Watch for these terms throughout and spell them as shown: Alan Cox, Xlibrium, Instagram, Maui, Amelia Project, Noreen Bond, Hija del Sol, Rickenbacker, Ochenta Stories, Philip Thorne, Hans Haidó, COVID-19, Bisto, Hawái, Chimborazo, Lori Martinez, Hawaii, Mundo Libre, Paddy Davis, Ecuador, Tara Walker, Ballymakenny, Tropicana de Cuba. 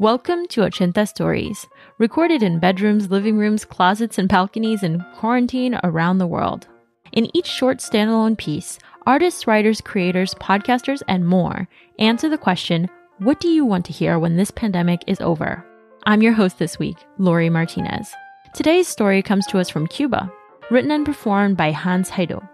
Welcome to Ochenta Stories, recorded in bedrooms, living rooms, closets, and balconies in quarantine around the world. In each short standalone piece, artists, writers, creators, podcasters, and more answer the question, what do you want to hear when this pandemic is over? I'm your host this week, Lori Martinez. Today's story comes to us from Cuba, written and performed by Hans Haidó.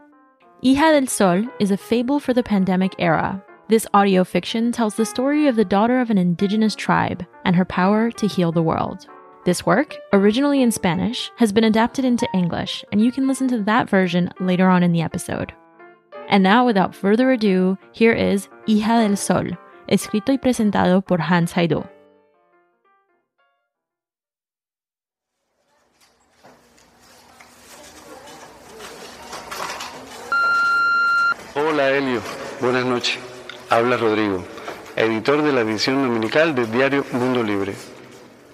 Hija del Sol is a fable for the pandemic era. This audio fiction tells the story of the daughter of an indigenous tribe and her power to heal the world. This work, originally in Spanish, has been adapted into English, and you can listen to that version later on in the episode. And now, without further ado, here is Hija del Sol, escrito y presentado por Hans Haidó. Hola, Elio. Buenas noches. Habla Rodrigo, editor de la edición dominical del diario Mundo Libre.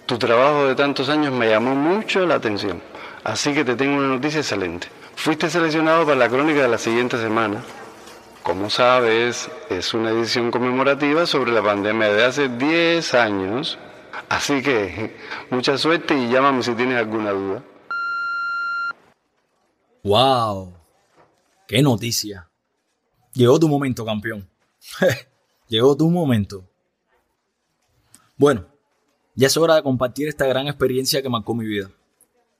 Tu trabajo de tantos años me llamó mucho la atención, así que te tengo una noticia excelente. Fuiste seleccionado para la crónica de la siguiente semana. Como sabes, es una edición conmemorativa sobre la pandemia de hace 10 años, así que mucha suerte y llámame si tienes alguna duda. ¡Wow! ¡Qué noticia! Llegó tu momento, campeón. Llegó tu momento. Bueno, ya es hora de compartir esta gran experiencia que marcó mi vida.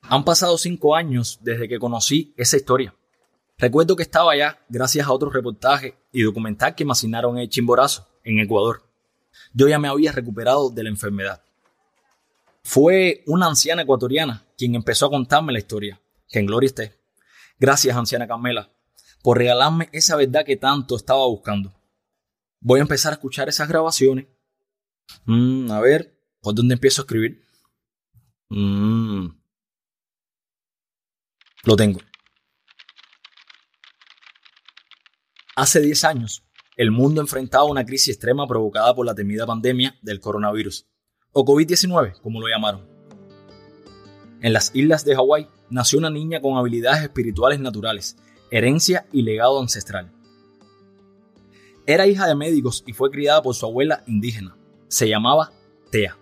Han pasado 5 años desde que conocí esa historia. Recuerdo que estaba allá gracias a otros reportajes y documental que me asignaron en Chimborazo, en Ecuador. Yo ya me había recuperado de la enfermedad. Fue una anciana ecuatoriana quien empezó a contarme la historia. Que en gloria esté. Gracias, anciana Carmela, por regalarme esa verdad que tanto estaba buscando. Voy a empezar a escuchar esas grabaciones. A ver, ¿por dónde empiezo a escribir? Lo tengo. Hace 10 años, el mundo enfrentaba una crisis extrema provocada por la temida pandemia del coronavirus, o COVID-19, como lo llamaron. En las islas de Hawái nació una niña con habilidades espirituales naturales, herencia y legado ancestral. Era hija de médicos y fue criada por su abuela indígena. Se llamaba Tea.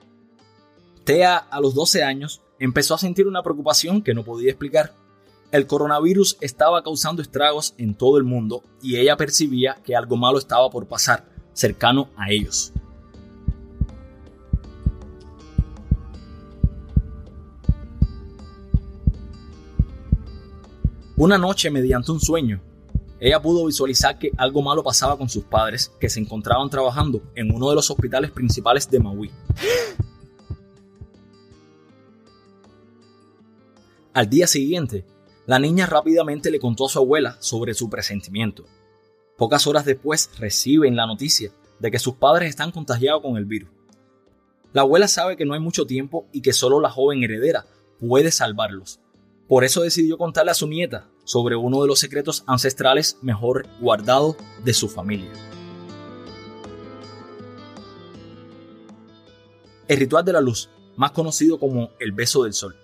Tea, a los 12 años, empezó a sentir una preocupación que no podía explicar. El coronavirus estaba causando estragos en todo el mundo y ella percibía que algo malo estaba por pasar, cercano a ellos. Una noche, mediante un sueño, ella pudo visualizar que algo malo pasaba con sus padres, que se encontraban trabajando en uno de los hospitales principales de Maui. Al día siguiente, la niña rápidamente le contó a su abuela sobre su presentimiento. Pocas horas después reciben la noticia de que sus padres están contagiados con el virus. La abuela sabe que no hay mucho tiempo y que solo la joven heredera puede salvarlos. Por eso decidió contarle a su nieta sobre uno de los secretos ancestrales mejor guardados de su familia. El ritual de la luz, más conocido como el beso del sol.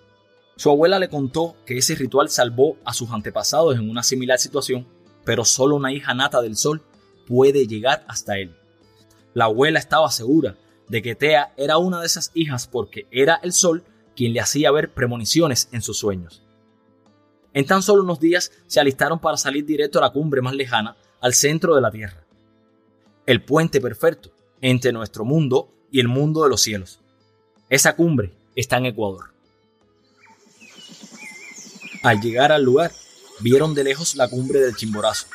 Su abuela le contó que ese ritual salvó a sus antepasados en una similar situación, pero solo una hija nata del sol puede llegar hasta él. La abuela estaba segura de que Tea era una de esas hijas porque era el sol quien le hacía ver premoniciones en sus sueños. En tan solo unos días se alistaron para salir directo a la cumbre más lejana, al centro de la Tierra. el puente perfecto entre nuestro mundo y el mundo de los cielos. Esa cumbre está en Ecuador. Al llegar al lugar, vieron de lejos la cumbre del Chimborazo,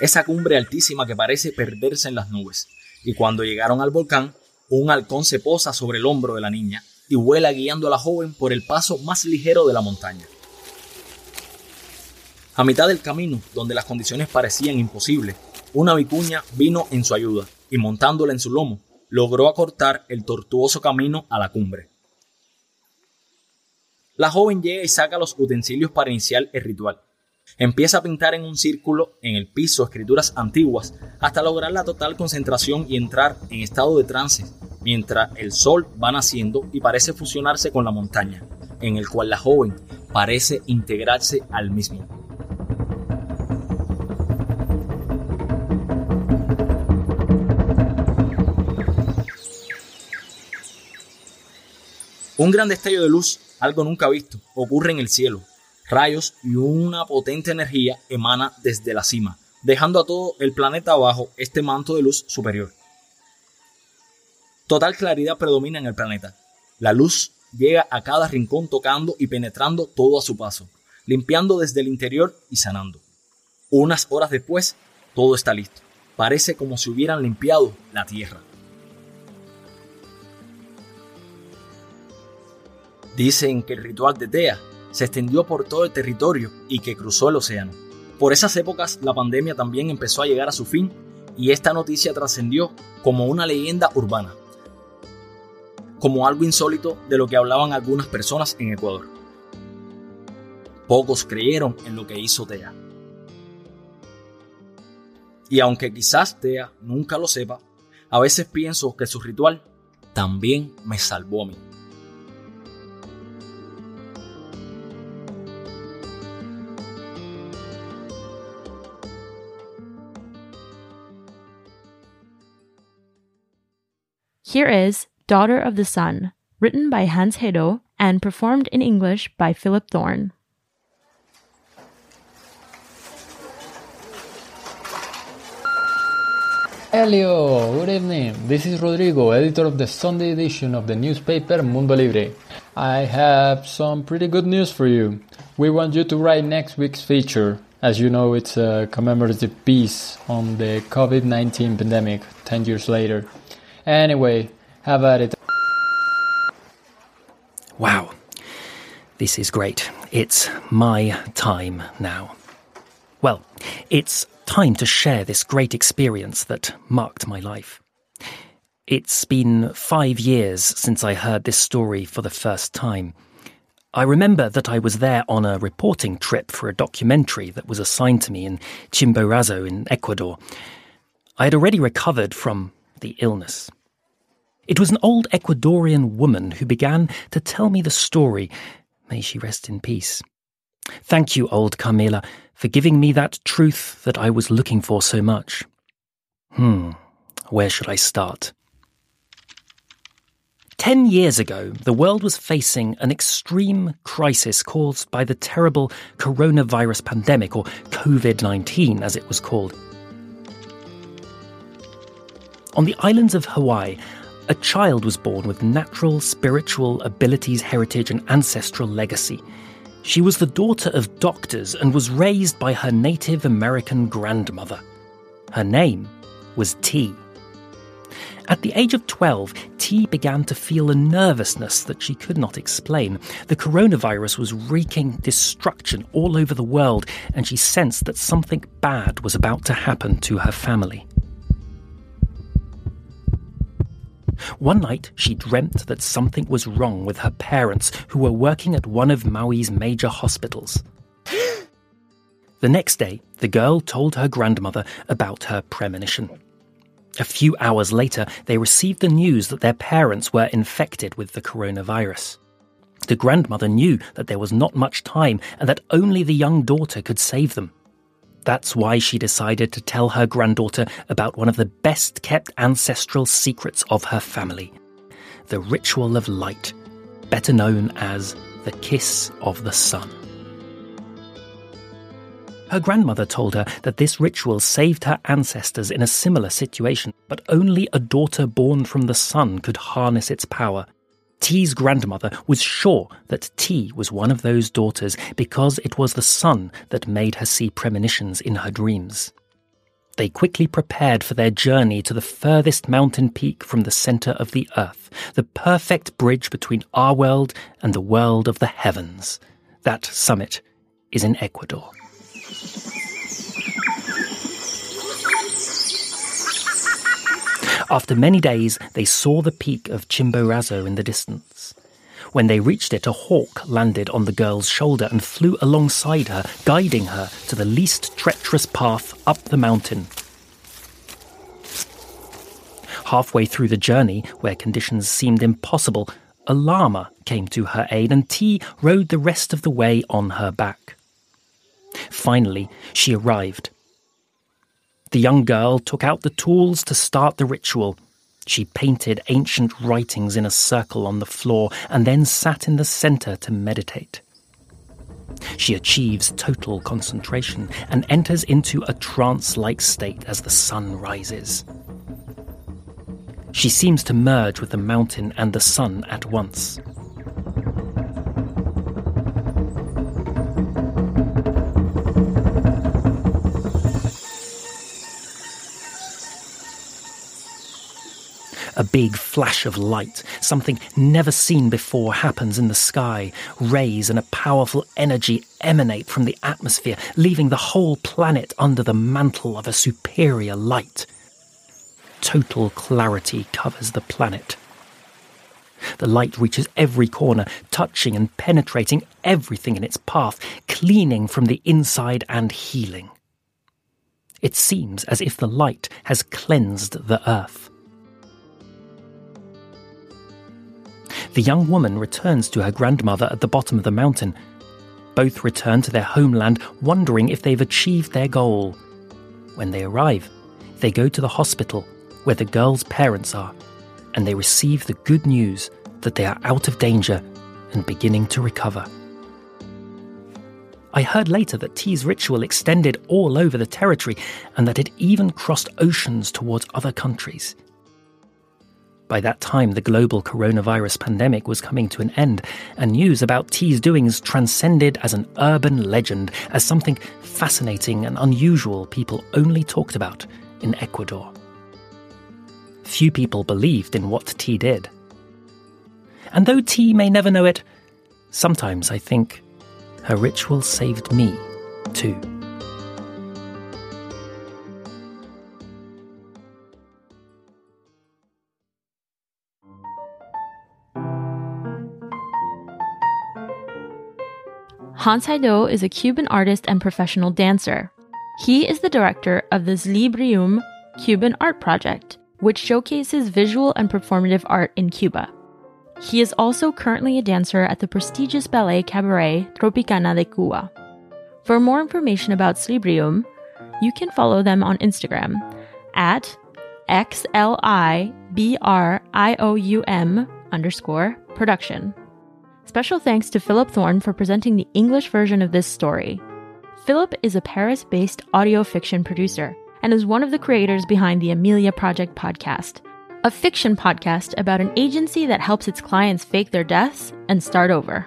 esa cumbre altísima que parece perderse en las nubes. Y cuando llegaron al volcán, un halcón se posa sobre el hombro de la niña y vuela guiando a la joven por el paso más ligero de la montaña. A mitad del camino, donde las condiciones parecían imposibles, una vicuña vino en su ayuda y montándola en su lomo, logró acortar el tortuoso camino a la cumbre. La joven llega y saca los utensilios para iniciar el ritual. Empieza a pintar en un círculo en el piso escrituras antiguas hasta lograr la total concentración y entrar en estado de trance mientras el sol va naciendo y parece fusionarse con la montaña, en el cual la joven parece integrarse al mismo. Un gran destello de luz, algo nunca visto, ocurre en el cielo. Rayos y una potente energía emana desde la cima, dejando a todo el planeta bajo este manto de luz superior. Total claridad predomina en el planeta. La luz llega a cada rincón tocando y penetrando todo a su paso, limpiando desde el interior y sanando. Unas horas después, todo está listo. Parece como si hubieran limpiado la Tierra. Dicen que el ritual de Tea se extendió por todo el territorio y que cruzó el océano. Por esas épocas, la pandemia también empezó a llegar a su fin y esta noticia trascendió como una leyenda urbana, como algo insólito de lo que hablaban algunas personas en Ecuador. Pocos creyeron en lo que hizo Tea. Y aunque quizás Tea nunca lo sepa, a veces pienso que su ritual también me salvó a mí. Here is Daughter of the Sun, written by Hans Haidó and performed in English by Philip Thorne. Hello, good evening. This is Rodrigo, editor of the Sunday edition of the newspaper Mundo Libre. I have some pretty good news for you. We want you to write next week's feature. As you know, it's a commemorative piece on the COVID-19 pandemic 10 years later. Anyway, how about it? Wow, this is great. It's my time now. Well, it's time to share this great experience that marked my life. It's been 5 years since I heard this story for the first time. I remember that I was there on a reporting trip for a documentary that was assigned to me in Chimborazo in Ecuador. I had already recovered from the illness. It was an old Ecuadorian woman who began to tell me the story. May she rest in peace. Thank you, old Carmela, for giving me that truth that I was looking for so much. Where should I start? 10 years ago, the world was facing an extreme crisis caused by the terrible coronavirus pandemic, or COVID-19 as it was called. On the islands of Hawaii, a child was born with natural, spiritual abilities, heritage, and ancestral legacy. She was the daughter of doctors and was raised by her Native American grandmother. Her name was T. At the age of 12, T began to feel a nervousness that she could not explain. The coronavirus was wreaking destruction all over the world, and she sensed that something bad was about to happen to her family. One night, she dreamt that something was wrong with her parents, who were working at one of Maui's major hospitals. The next day, the girl told her grandmother about her premonition. A few hours later, they received the news that their parents were infected with the coronavirus. The grandmother knew that there was not much time and that only the young daughter could save them. That's why she decided to tell her granddaughter about one of the best-kept ancestral secrets of her family, the ritual of light, better known as the kiss of the sun. Her grandmother told her that this ritual saved her ancestors in a similar situation, but only a daughter born from the sun could harness its power. T's grandmother was sure that T was one of those daughters because it was the sun that made her see premonitions in her dreams. They quickly prepared for their journey to the furthest mountain peak from the center of the earth, the perfect bridge between our world and the world of the heavens. That summit is in Ecuador. After many days, they saw the peak of Chimborazo in the distance. When they reached it, a hawk landed on the girl's shoulder and flew alongside her, guiding her to the least treacherous path up the mountain. Halfway through the journey, where conditions seemed impossible, a llama came to her aid, and T rode the rest of the way on her back. Finally, she arrived. The young girl took out the tools to start the ritual. She painted ancient writings in a circle on the floor and then sat in the center to meditate. She achieves total concentration and enters into a trance-like state as the sun rises. She seems to merge with the mountain and the sun at once. A big flash of light, something never seen before, happens in the sky. Rays and a powerful energy emanate from the atmosphere, leaving the whole planet under the mantle of a superior light. Total clarity covers the planet. The light reaches every corner, touching and penetrating everything in its path, cleaning from the inside and healing. It seems as if the light has cleansed the earth. The young woman returns to her grandmother at the bottom of the mountain. Both return to their homeland, wondering if they've achieved their goal. When they arrive, they go to the hospital where the girl's parents are, and they receive the good news that they are out of danger and beginning to recover. I heard later that T's ritual extended all over the territory and that it even crossed oceans towards other countries. By that time, the global coronavirus pandemic was coming to an end, and news about T's doings transcended as an urban legend, as something fascinating and unusual people only talked about in Ecuador. Few people believed in what T did. And though T may never know it, sometimes I think her ritual saved me, too. Hans Haidó is a Cuban artist and professional dancer. He is the director of the Xlibrium Cuban Art Project, which showcases visual and performative art in Cuba. He is also currently a dancer at the prestigious ballet cabaret Tropicana de Cuba. For more information about Xlibrium, you can follow them on Instagram at xlibrium_production. Special thanks to Philip Thorne for presenting the English version of this story. Philip is a Paris-based audio fiction producer and is one of the creators behind the Amelia Project podcast, a fiction podcast about an agency that helps its clients fake their deaths and start over.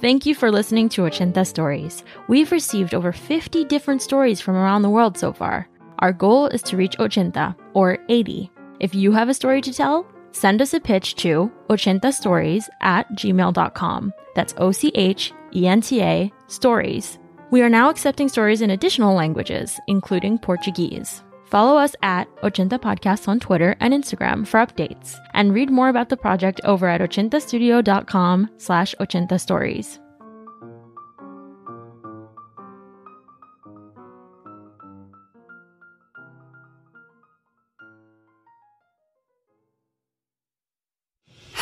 Thank you for listening to Ochenta Stories. We've received over 50 different stories from around the world so far. Our goal is to reach Ochenta, or 80. If you have a story to tell, send us a pitch to ochentastories@gmail.com. That's OCHENTA stories. We are now accepting stories in additional languages, including Portuguese. Follow us at Ochenta Podcasts on Twitter and Instagram for updates. And read more about the project over at ochentastudio.com/ochentastories.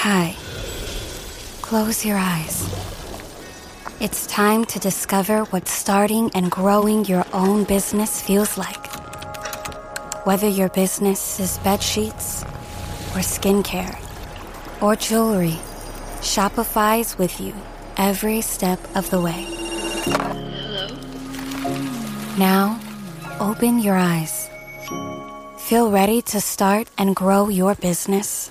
Hi. Close your eyes. It's time to discover what starting and growing your own business feels like. Whether your business is bedsheets or skincare or jewelry, Shopify's with you every step of the way. Hello. Now, open your eyes. Feel ready to start and grow your business?